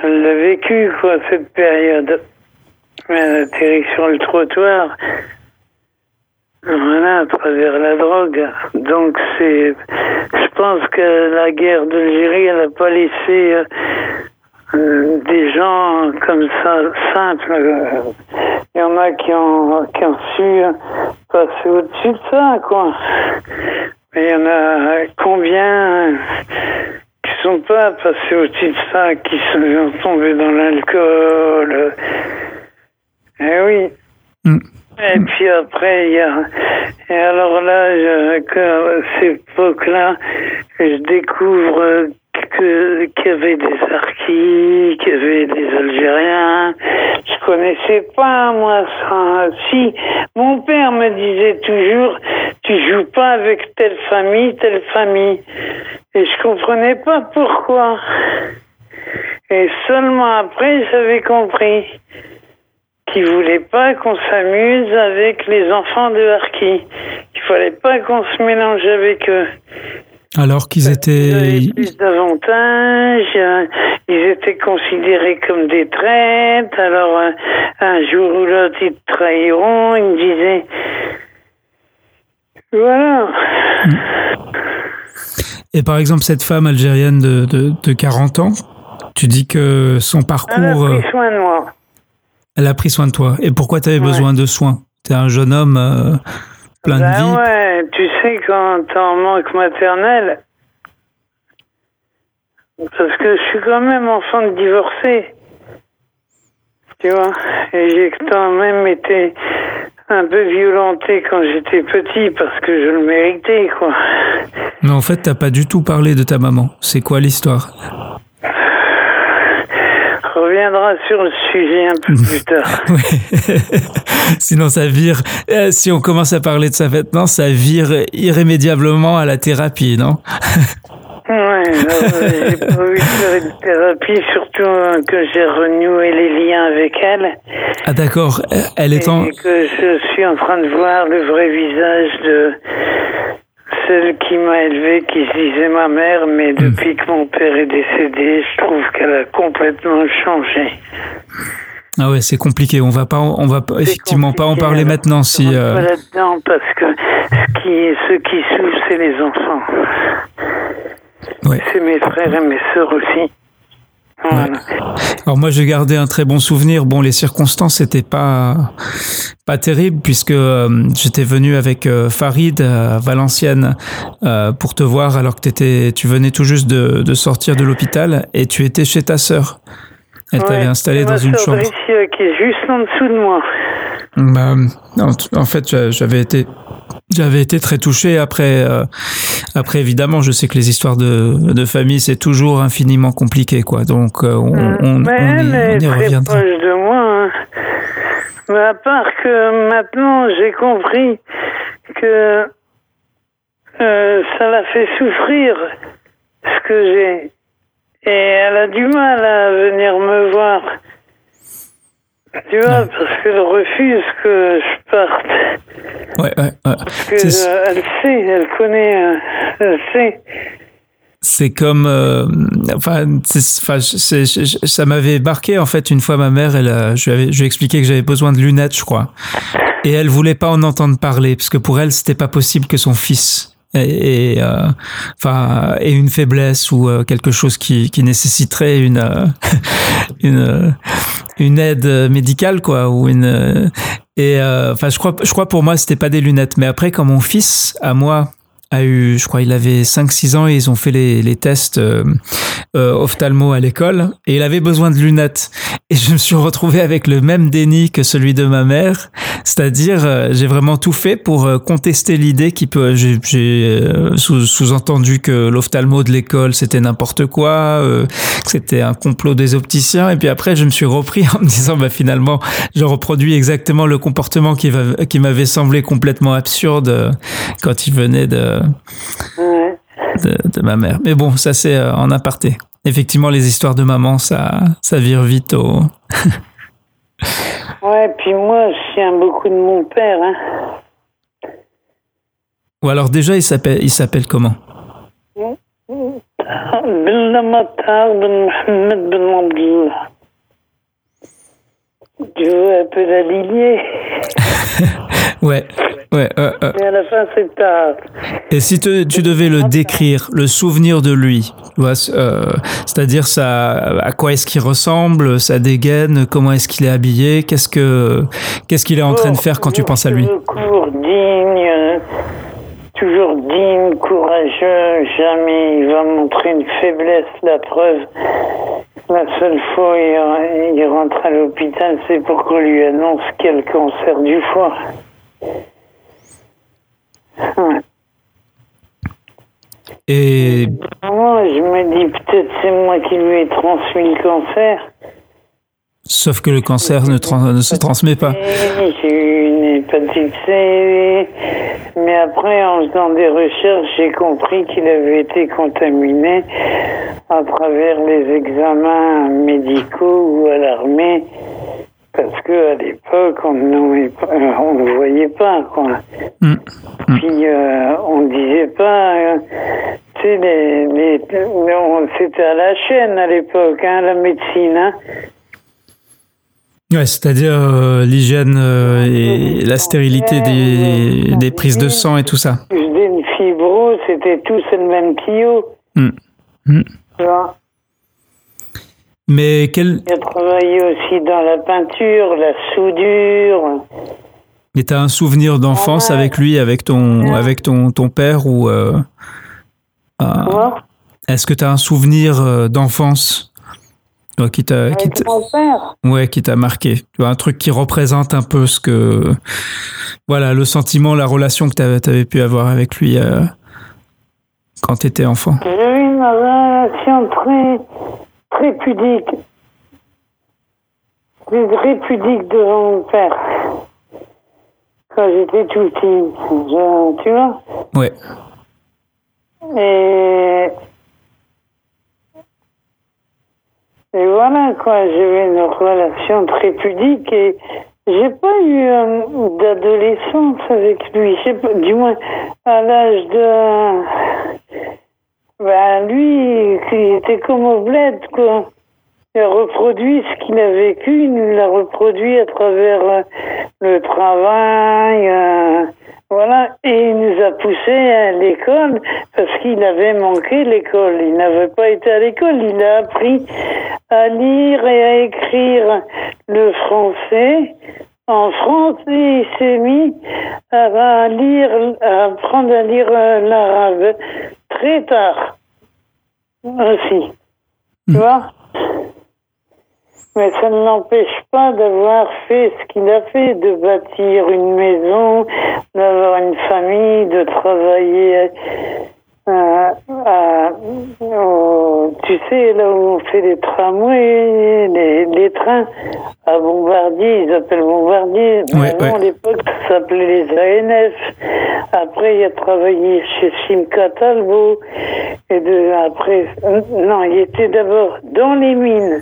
elle l'a vécu, quoi, cette période. Elle atterrit sur le trottoir, voilà, à travers la drogue. Donc c'est, je pense que la guerre d'Algérie, elle n'a pas laissé des gens comme ça simples. Il y en a qui ont su passer au-dessus de ça, quoi. Mais il y en a combien qui sont pas passés au-dessus de ça, qui sont tombés dans l'alcool. Eh oui. Mm. Et puis après, il y a... Et alors là, à cette époque-là, je découvre qu'il y avait des Harkis, qu'il y avait des Algériens. Je connaissais pas, moi, ça. Si, mon père me disait toujours, tu joues pas avec telle famille, telle famille. Et je comprenais pas pourquoi. Et seulement après, j'avais compris. Qui voulait pas qu'on s'amuse avec les enfants de Harkis. Il fallait pas qu'on se mélange avec eux. Alors qu'ils étaient... Ils avaient plus d'avantages, ils étaient considérés comme des traîtres, alors un jour ou l'autre ils te trahiront, ils me disaient... Voilà. Et par exemple cette femme algérienne de 40 ans, tu dis que son parcours... Elle a pris soin de moi. Elle a pris soin de toi. Et pourquoi tu avais besoin de soins ? Tu es un jeune homme plein de vie. Ouais, tu sais, quand tu en manques maternel, parce que je suis quand même enfant de divorcé, tu vois, et j'ai quand même été un peu violenté quand j'étais petit parce que je le méritais, quoi. Mais en fait, tu n'as pas du tout parlé de ta maman. C'est quoi l'histoire ? On reviendra sur le sujet un peu plus tard. Oui. Sinon, ça vire. Si on commence à parler de ça maintenant, ça vire irrémédiablement à la thérapie, non ? Ouais, j'ai pas eu de thérapie, surtout que j'ai renoué les liens avec elle. Ah d'accord, elle est en... Et que je suis en train de voir le vrai visage de celle qui m'a élevé, qui se disait ma mère, mais depuis que mon père est décédé, je trouve qu'elle a complètement changé. Ah ouais, c'est compliqué. On va effectivement pas en parler maintenant. On va là-dedans parce que ceux qui souffrent, c'est les enfants. Ouais. C'est mes frères et mes sœurs aussi. Voilà. Ouais. Alors moi j'ai gardé un très bon souvenir. Bon, les circonstances n'étaient pas terribles puisque j'étais venu avec Farid à Valenciennes pour te voir alors que tu venais tout juste de sortir de l'hôpital et tu étais chez ta sœur. Elle t'avait installé dans une chambre. Ma sœur Bricia, qui est juste en dessous de moi. Bah, en fait, j'avais été très touché après évidemment, je sais que les histoires de famille, c'est toujours infiniment compliqué, quoi. Donc, on y reviendra. Elle est très proche de moi, hein. Mais à part que maintenant, j'ai compris que ça l'a fait souffrir ce que j'ai. Et elle a du mal à venir me voir. Tu vois, parce qu'elle refuse que je parte. Ouais. Parce que elle connaît. C'est comme, ça m'avait marqué en fait une fois ma mère. Je lui ai expliqué que j'avais besoin de lunettes, je crois. Et elle voulait pas en entendre parler parce que pour elle c'était pas possible que son fils et une faiblesse ou quelque chose qui nécessiterait une aide médicale, quoi, ou je crois pour moi c'était pas des lunettes, mais après quand mon fils à moi a eu, je crois il avait 5-6 ans et ils ont fait les tests ophtalmo à l'école et il avait besoin de lunettes et je me suis retrouvé avec le même déni que celui de ma mère, c'est-à-dire j'ai vraiment tout fait pour contester l'idée sous-entendu que l'ophtalmo de l'école c'était n'importe quoi, que c'était un complot des opticiens et puis après je me suis repris en me disant finalement je reproduis exactement le comportement qui m'avait semblé complètement absurde quand il venait de... de ma mère. Mais bon, ça c'est en aparté. Effectivement, les histoires de maman, ça vire vite au... Ouais, puis moi, je tiens beaucoup de mon père. Hein. Ou alors déjà, il s'appelle comment? Ben Matar Ben Mohamed Ben Abdullah. Tu veux un peu l'aligner? Ouais. Ouais, mais à la fin, c'est tard. Et si tu devais le décrire, le souvenir de lui, c'est-à-dire à quoi est-ce qu'il ressemble, sa dégaine, comment est-ce qu'il est habillé, qu'est-ce qu'il est en train de faire quand tu penses à lui? Toujours digne, courageux, jamais il va montrer une faiblesse, la preuve. La seule fois où il rentre à l'hôpital, c'est pour qu'on lui annonce qu'il a le cancer du foie. Ouais. Et moi, je me dis peut-être c'est moi qui lui ai transmis le cancer. Sauf que le cancer ne se transmet pas. J'ai eu une hépatite C, mais après, en faisant des recherches, j'ai compris qu'il avait été contaminé à travers les examens médicaux ou à l'armée. Parce qu'à l'époque, on ne voyait pas, quoi. Mmh. Mmh. Puis, on ne disait pas... tu sais, c'était à la chaîne à l'époque, hein, la médecine. Hein. Ouais, c'est-à-dire l'hygiène et la stérilité des prises de sang et tout ça. Une fibro, c'était tous le même tuyau. Mmh. Mmh. Voilà. Mais Il a travaillé aussi dans la peinture, la soudure. Et t'as un souvenir d'enfance avec lui, avec ton père ou est-ce que t'as un souvenir d'enfance qui t'a mon père. Ouais, qui t'a marqué. Tu vois, un truc qui représente un peu ce que le sentiment, la relation que t'avais pu avoir avec lui quand t'étais enfant. J'ai eu une relation très pudique. Très pudique devant mon père. Quand j'étais tout petit. Tu vois? Ouais. Et voilà, quoi. J'ai eu une relation très pudique et j'ai pas eu d'adolescence avec lui. Du moins, à l'âge de... Ben, lui, il était comme au bled, quoi. Il a reproduit ce qu'il a vécu, il l'a reproduit à travers le travail, et il nous a poussés à l'école, parce qu'il avait manqué l'école, il n'avait pas été à l'école, il a appris à lire et à écrire le français. En France, il s'est mis à apprendre à lire l'arabe très tard aussi, tu vois. Mais ça ne l'empêche pas d'avoir fait ce qu'il a fait, de bâtir une maison, d'avoir une famille, de travailler tu sais, là où on fait les tramways, les trains à Bombardier, ils appellent Bombardier. À l'époque, ça s'appelait les ANF. Après, il a travaillé chez Simcatalbo. Il était d'abord dans les mines.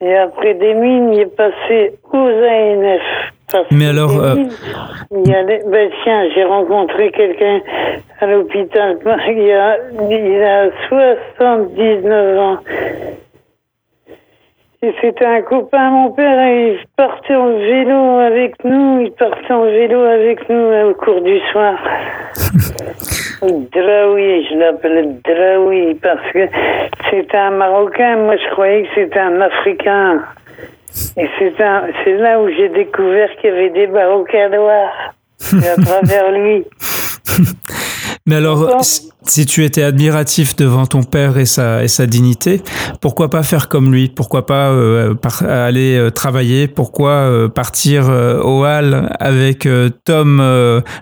Et après des mines, il est passé aux ANF. Mais alors... j'ai rencontré quelqu'un à l'hôpital. Il a 79 ans. Et c'était un copain, mon père, et il partait en vélo avec nous. Au cours du soir. Draoui, je l'appelle Draoui parce que c'était un Marocain. Moi, je croyais que c'était un Africain. Et c'est là où j'ai découvert qu'il y avait des Marocains noirs. Et à travers lui. Mais alors, si tu étais admiratif devant ton père et sa dignité, pourquoi pas faire comme lui? Pourquoi pas aller travailler? Pourquoi partir aux Halles avec Tom,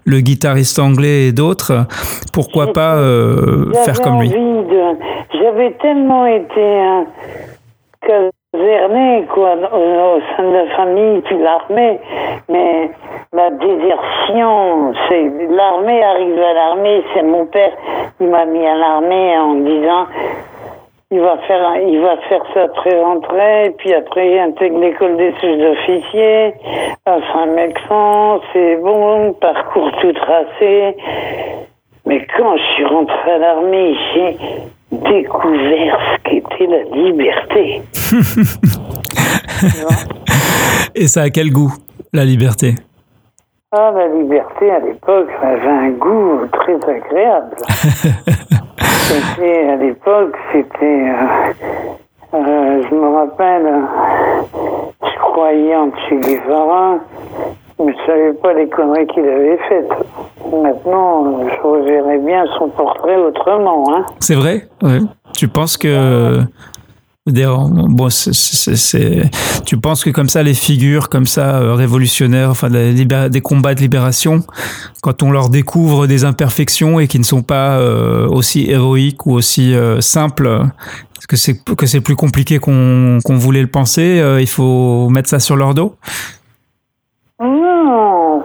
le guitariste anglais et d'autres? Pourquoi pas faire comme lui? J'avais tellement été... gouverner, quoi, au sein de la famille, puis l'armée. Mais la désertion, c'est l'armée arrive à l'armée, c'est mon père qui m'a mis à l'armée en disant il va faire sa pré-entrée, puis après il intègre l'école des sous-officiers, passe un médecin, c'est bon, parcours tout tracé. Mais quand je suis rentré à l'armée, j'ai découvert ce qu'était la liberté. Et ça a quel goût, la liberté ? Ah, la liberté, à l'époque, ça avait un goût très agréable. C'était, à l'époque, je me rappelle, je croyais en Thierry Varin, mais je ne savais pas les conneries qu'il avait faites. Maintenant, je reverrais bien son portrait autrement. Hein. C'est vrai, ouais. Tu penses que... Bon, tu penses que comme ça, les figures comme ça révolutionnaires, enfin des combats de libération, quand on leur découvre des imperfections et qui ne sont pas aussi héroïques ou aussi simples, parce que c'est plus compliqué qu'on voulait le penser, il faut mettre ça sur leur dos. Non,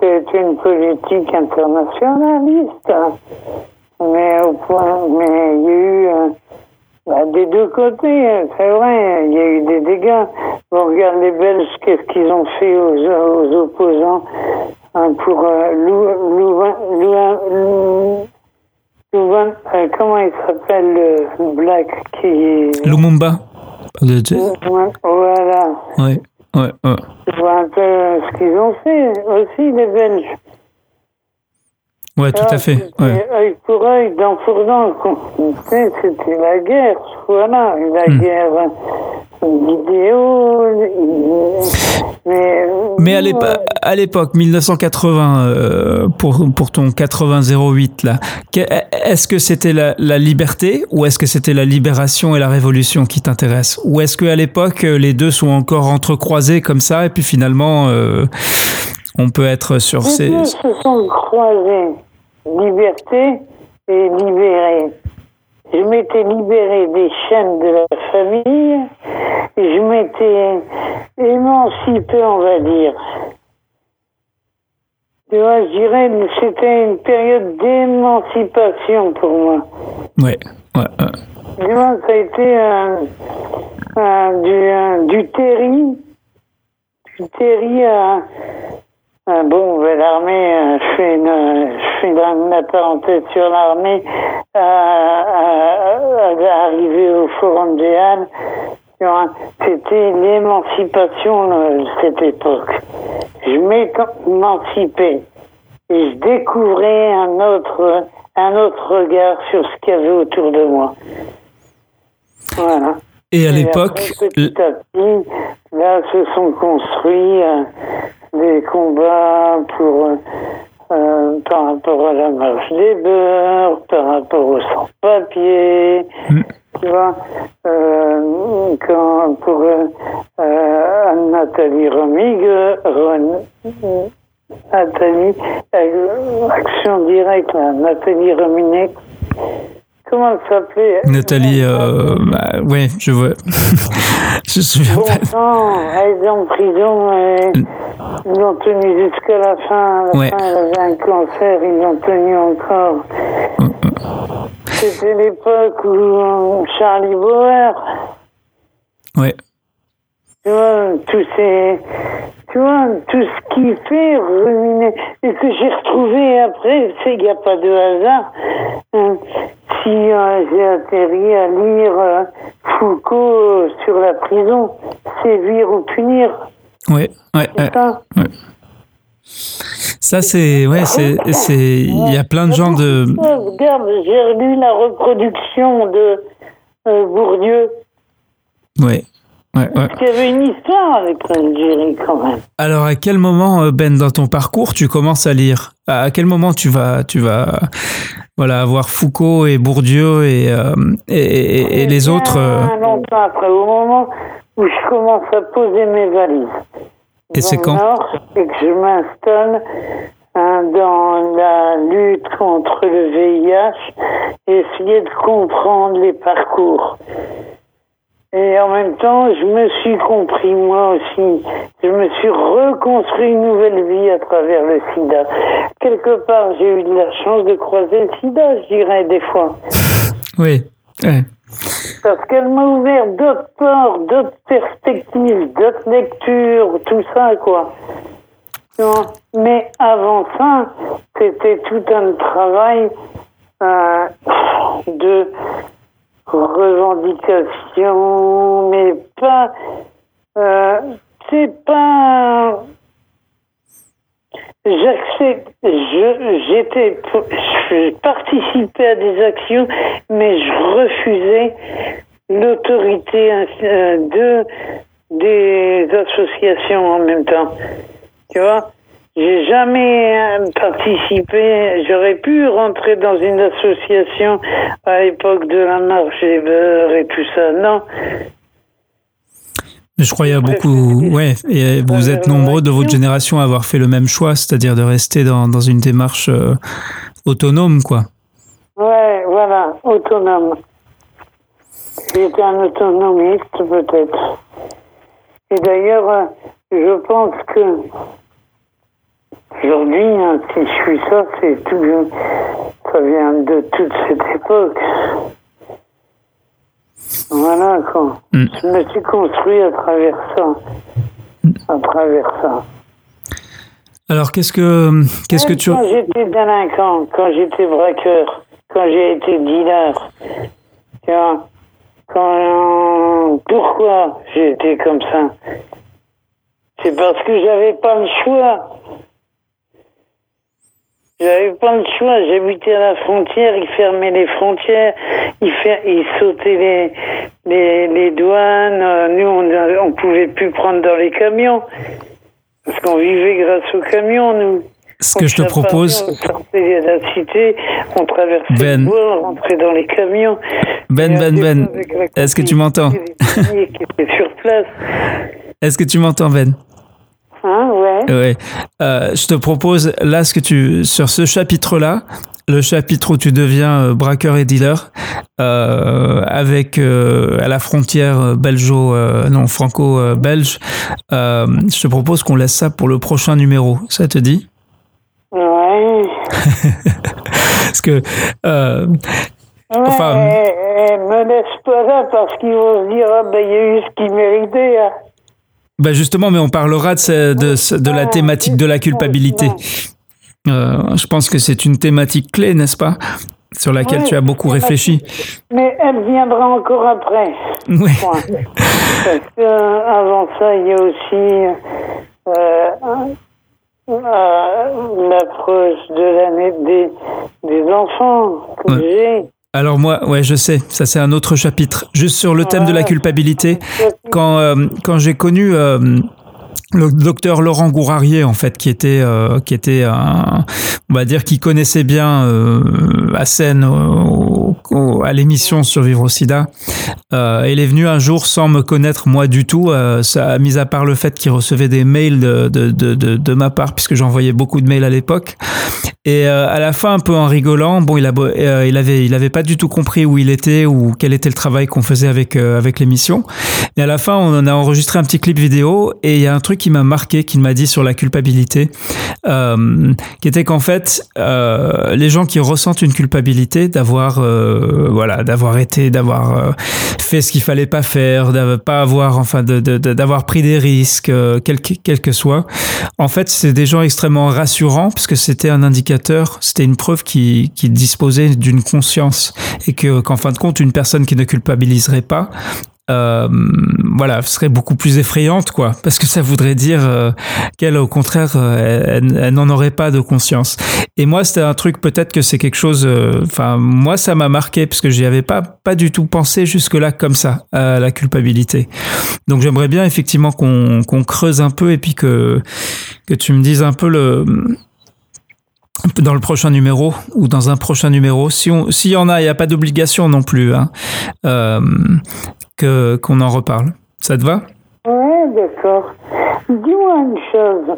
c'est une politique internationaliste, mais il y a eu. Bah, des deux côtés, c'est vrai, il y a eu des dégâts. On regarde les Belges, qu'est-ce qu'ils ont fait aux opposants pour Louvain, comment il s'appelle le Black qui... Lumumba. Voilà. Ouais. Tu vois un peu ce qu'ils ont fait aussi, les Belges. Ouais, tout à fait. Ouais. Œil pour œil, dent pour dent. C'était la guerre, voilà, la guerre vidéo. Mais à l'époque, 1980, pour ton 80-08, là, est-ce que c'était la liberté ou est-ce que c'était la libération et la révolution qui t'intéressent ? Ou est-ce qu'à l'époque, les deux sont encore entrecroisés comme ça et puis finalement, on peut être sur ces... Les deux se sont croisés. Liberté et libéré. Je m'étais libéré des chaînes de la famille et je m'étais émancipé, on va dire. Tu vois, je dirais que c'était une période d'émancipation pour moi. Ouais. Tu vois, ça a été du terri. Du terri à... Bon, l'armée, je fais la parenthèse sur l'armée, arrivé au Forum des Halles, c'était l'émancipation de cette époque. Je m'émancipais et je découvrais un autre regard sur ce qu'il y avait autour de moi. Voilà. Et à l'époque... Après, petit à petit, là, se sont construits... des combats par rapport à la marche des beurs, par rapport aux sans-papiers, tu vois, pour Nathalie Action Directe, Nathalie Rominec, comment elle s'appelait ? Nathalie, oui, je vois. Je me souviens pas. Non, elle était en prison et ils l'ont tenue jusqu'à la fin. À la fin, elle avait un cancer, ils l'ont tenue encore. C'était l'époque où Charlie Bauer. Ouais. Tu vois, tout ce qui fait ruminer. Et que j'ai retrouvé après, il n'y a pas de hasard. Si j'ai atterri à lire Foucault sur la prison, sévir ou punir. Oui. Ça, c'est, il y a plein de gens de... Regarde, j'ai lu la reproduction de Bourdieu. Oui. Ouais. Parce qu'il y avait une histoire avec l'Algérie quand même. Alors à quel moment, Ben, dans ton parcours, tu commences à lire ? À quel moment tu vas avoir Foucault et Bourdieu et les autres longtemps après, au moment où je commence à poser mes valises. Et c'est quand ? Et que je m'installe dans la lutte contre le VIH, essayer de comprendre les parcours. Et en même temps, je me suis compris moi aussi. Je me suis reconstruit une nouvelle vie à travers le sida. Quelque part, j'ai eu de la chance de croiser le sida, je dirais, des fois. Oui, oui. Parce qu'elle m'a ouvert d'autres portes, d'autres perspectives, d'autres lectures, tout ça, quoi. Non. Mais avant ça, c'était tout un travail de revendication, mais pas... c'est pas... J'accepte, je participais à des actions, mais je refusais l'autorité des associations en même temps. Tu vois, j'ai jamais participé, j'aurais pu rentrer dans une association à l'époque de la marche des beurs et tout ça, non. Je crois qu'il y a beaucoup, ouais, et vous êtes nombreux de votre génération à avoir fait le même choix, c'est-à-dire de rester dans une démarche autonome, quoi. Ouais, voilà, autonome. J'étais un autonomiste, peut-être. Et d'ailleurs, je pense que aujourd'hui, hein, si je suis ça, c'est tout, ça vient de toute cette époque. Voilà, quoi. Mm. Je me suis construit à travers ça. À travers ça. Alors, qu'est-ce que tu... Quand j'étais délinquant, quand j'étais braqueur, quand j'ai été dealer, tu vois, pourquoi j'ai été comme ça? C'est parce que j'avais pas le choix. J'avais pas le choix, j'habitais à la frontière, ils fermaient les frontières, ils sautaient les douanes, nous on pouvait plus prendre dans les camions, parce qu'on vivait grâce aux camions, nous. Ce que je te propose... On sortait de la cité, on traversait le bois, on rentrait dans les camions. Ben, est-ce que tu m'entends? Sur place. Est-ce que tu m'entends, Ben? Hein, ouais. Ouais. Je te propose là sur ce chapitre-là, le chapitre où tu deviens braqueur et dealer avec à la frontière franco-belge. Je te propose qu'on laisse ça pour le prochain numéro. Ça te dit? Ouais. Parce que. Ouais, me laisse pas là parce qu'ils vont se dire il y a eu ce qu'ils méritaient. Hein. Ben justement, mais on parlera de la thématique de la culpabilité. Je pense que c'est une thématique clé, n'est-ce pas, sur laquelle tu as beaucoup réfléchi. Mais elle viendra encore après. Oui. Parce qu'avant ça, il y a aussi l'approche de l'année des enfants que j'ai. Alors moi, ouais, je sais, ça c'est un autre chapitre. Juste sur le thème de la culpabilité, quand j'ai connu le docteur Laurent Gourari, en fait, qui était un, on va dire, qui connaissait bien Hassan à l'émission Survivre au Sida. Il est venu un jour sans me connaître moi du tout, mis à part le fait qu'il recevait des mails de ma part, puisque j'envoyais beaucoup de mails à l'époque. Et à la fin, un peu en rigolant, bon, il avait pas du tout compris où il était ou quel était le travail qu'on faisait avec l'émission. Et à la fin, on en a enregistré un petit clip vidéo et il y a un truc qui m'a marqué, qu'il m'a dit sur la culpabilité, qui était qu'en fait, les gens qui ressentent une culpabilité d'avoir fait ce qu'il fallait pas faire, d'avoir pris des risques, quel que soit. En fait, c'est des gens extrêmement rassurants parce que c'était un indicateur. C'était une preuve qui disposait d'une conscience et qu'en fin de compte, une personne qui ne culpabiliserait pas serait beaucoup plus effrayante, quoi, parce que ça voudrait dire qu'elle, au contraire, elle n'en aurait pas de conscience. Et moi, c'était un truc, peut-être que c'est quelque chose, moi, ça m'a marqué parce que j'y avais pas du tout pensé jusque-là comme ça, à la culpabilité. Donc, j'aimerais bien effectivement qu'on creuse un peu et puis que tu me dises un peu dans le prochain numéro ou dans un prochain numéro, s'il y en a, il n'y a pas d'obligation non plus, hein, qu'on en reparle. Ça te va? Oui, d'accord. Dis-moi une chose.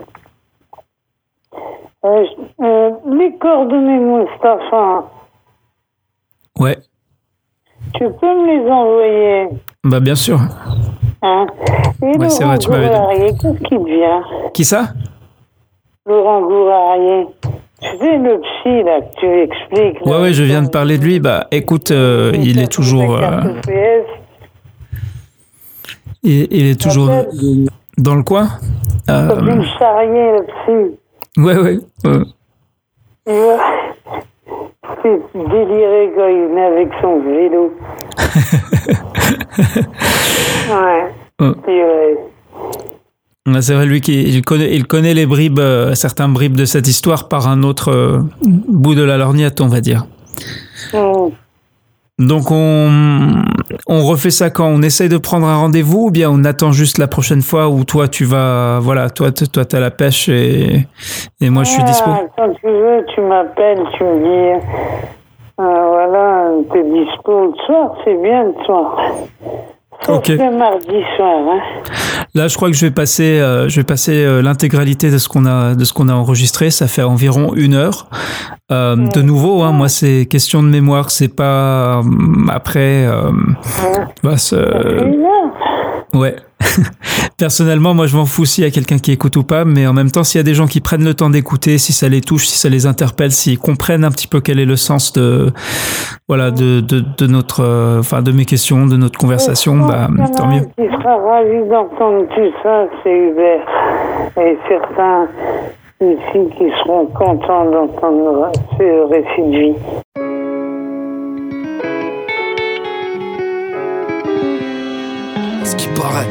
Les coordonnées Mustapha. Ouais. Tu peux me les envoyer? Bah bien sûr. Hein. Et ouais, c'est vrai, tu m'avais dit. Qu'est-ce qu'il devient ? Qui ça ? Laurent Gourari. Tu sais le psy là que tu expliques. Là, ouais, je viens de parler de lui. Bah écoute, il est toujours. Il est toujours dans le coin. C'est une charrier le psy. Ouais. C'est déliré quand il venait avec son vélo. Ouais. C'est vrai. C'est vrai, lui, il connaît les bribes, certains bribes de cette histoire par un autre bout de la lorgnette, on va dire. Donc, on refait ça quand on essaye de prendre un rendez-vous, ou bien on attend juste la prochaine fois où toi, tu vas... Voilà, toi t'as la pêche et moi, je suis dispo. Quand tu veux, tu m'appelles, tu me dis... voilà, t'es dispo le soir, c'est bien le soir. Okay. C'est mardi soir. Hein. Là, je crois que je vais passer l'intégralité de ce qu'on a enregistré. Ça fait environ 1 heure. De nouveau, hein, moi, c'est question de mémoire. C'est pas après. Ouais. Personnellement, moi, je m'en fous s'il y a quelqu'un qui écoute ou pas, mais en même temps, s'il y a des gens qui prennent le temps d'écouter, si ça les touche, si ça les interpelle, s'ils comprennent un petit peu quel est le sens de notre, de mes questions, de notre conversation, tant mieux. Tu seras ravi d'entendre tout ça, c'est Hubert. Et certains ici qui seront contents d'entendre ce récit de vie. Ce qui paraît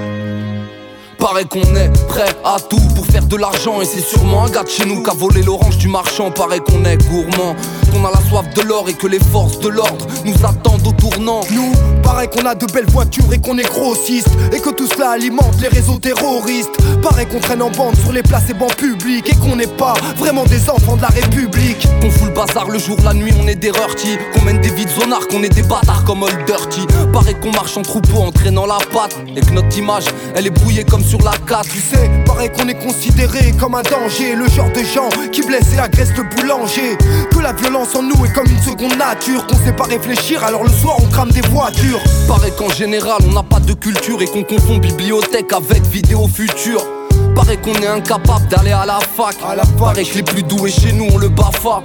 qu'on est prêt à tout pour faire de l'argent. Et c'est sûrement un gars de chez nous qui a volé l'orange du marchand. Paraît qu'on est gourmand, qu'on a la soif de l'or et que les forces de l'ordre nous attendent au tournant. Nous, paraît qu'on a de belles voitures et qu'on est grossiste, et que tout cela alimente les réseaux terroristes. Paraît qu'on traîne en bande sur les places et bancs publics, et qu'on n'est pas vraiment des enfants de la République. Qu'on fout le bazar le jour, la nuit, on est des rurtis, qu'on mène des vies de zonards, qu'on est des bâtards comme Old Dirty. Paraît qu'on marche en troupeau en traînant la patte, et que notre image, elle est brouillée comme sur la 4. Tu sais, paraît qu'on est considéré comme un danger, le genre de gens qui blessent et agressent le boulanger. Que la violence en nous est comme une seconde nature, qu'on sait pas réfléchir, alors le soir on crame des voitures. Paraît qu'en général on n'a pas de culture et qu'on confond bibliothèque avec vidéo future. Paraît qu'on est incapable d'aller à la fac. Paraît que les plus doués chez nous on le bafa.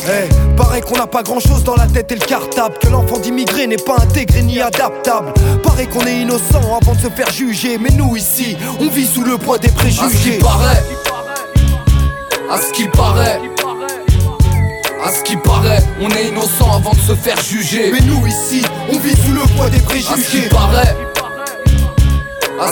Paraît qu'on n'a pas grand chose dans la tête et le cartable, que l'enfant d'immigré n'est pas intégré ni adaptable. Paraît qu'on est innocent avant de se faire juger, mais nous ici on vit sous le poids des préjugés. À ce qui paraît, on est innocent avant de se faire juger, mais nous ici on vit sous le poids des préjugés. À ce qui paraît. À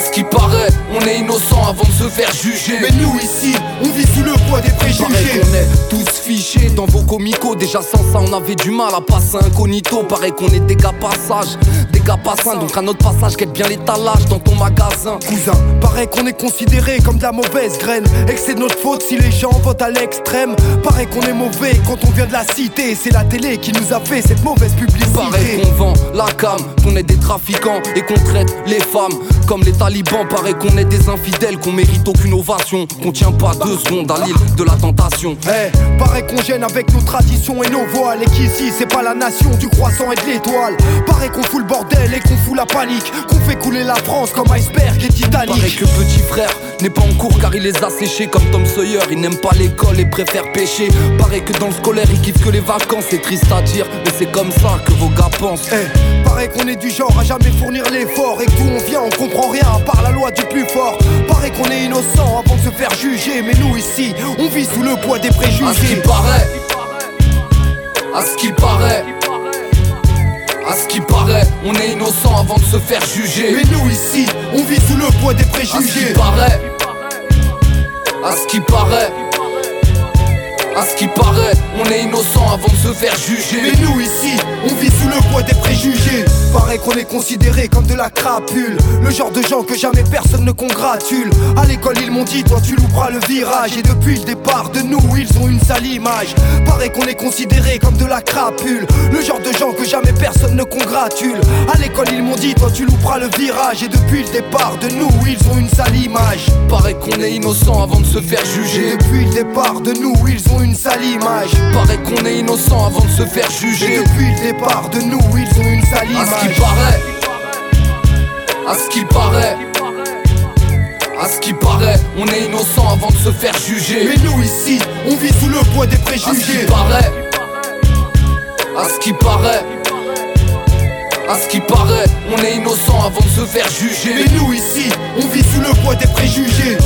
ce qui paraît, on est innocent avant de se faire juger, mais nous ici, on vit sous le poids des préjugés. Paraît qu'on est tous fichés dans vos comicos. Déjà sans ça, on avait du mal à passer incognito. Paraît qu'on est des gars passages, des gars passants. Donc à notre passage, guette bien l'étalage dans ton magasin. Cousin, paraît qu'on est considéré comme de la mauvaise graine, et que c'est de notre faute si les gens votent à l'extrême. Paraît qu'on est mauvais quand on vient de la cité, c'est la télé qui nous a fait cette mauvaise publicité. Paraît qu'on vend la cam, qu'on est des trafiquants et qu'on traite les femmes comme les talibans. Paraît qu'on est des infidèles, qu'on mérite aucune ovation, qu'on tient pas 2 secondes à l'île de la tentation. Paraît qu'on gêne avec nos traditions et nos voiles, et qu'ici c'est pas la nation du croissant et de l'étoile. Paraît qu'on fout le bordel et qu'on fout la panique, qu'on fait couler la France comme iceberg et Titanic. Paraît que le petit frère n'est pas en cours car il les a séchés comme Tom Sawyer. Il n'aime pas l'école et préfère pêcher. Paraît que dans le scolaire il kiffe que les vacances. C'est triste à dire mais c'est comme ça que vos gars pensent. Paraît qu'on est du genre à jamais fournir l'effort, et que d'où on vient on comprend rien à part la loi du plus fort. Paraît qu'on est innocent avant de se faire juger, mais nous ici, on vit sous le poids des préjugés. À ce qui paraît, à ce qui paraît, à ce qui paraît, on est innocent avant de se faire juger, mais nous ici, on vit sous le poids des préjugés. À ce qui paraît, à ce qui paraît, on est innocent avant de se faire juger, mais nous ici, on vit sous le poids des préjugés. Paraît qu'on est considéré comme de la crapule, le genre de gens que jamais personne ne congratule. À l'école ils m'ont dit toi tu louperas le virage, et depuis le départ de nous ils ont une sale image. Paraît qu'on est considéré comme de la crapule, le genre de gens que jamais personne ne congratule. À l'école ils m'ont dit toi tu louperas le virage, et depuis le départ de nous ils ont une sale image. Paraît qu'on est innocent avant de se faire juger, et depuis le départ de nous ils ont une sale image. Paraît qu'on est innocent avant de se faire juger. Et depuis le départ de nous, ils ont une sale image. À ce qui paraît, à ce qui paraît, à ce qui paraît, on est innocent avant de se faire juger. Mais nous ici, on vit sous le poids des préjugés. À ce qui paraît, à ce qui paraît, à ce qui paraît, on est innocent avant de se faire juger. Mais nous ici, on vit sous le poids des préjugés.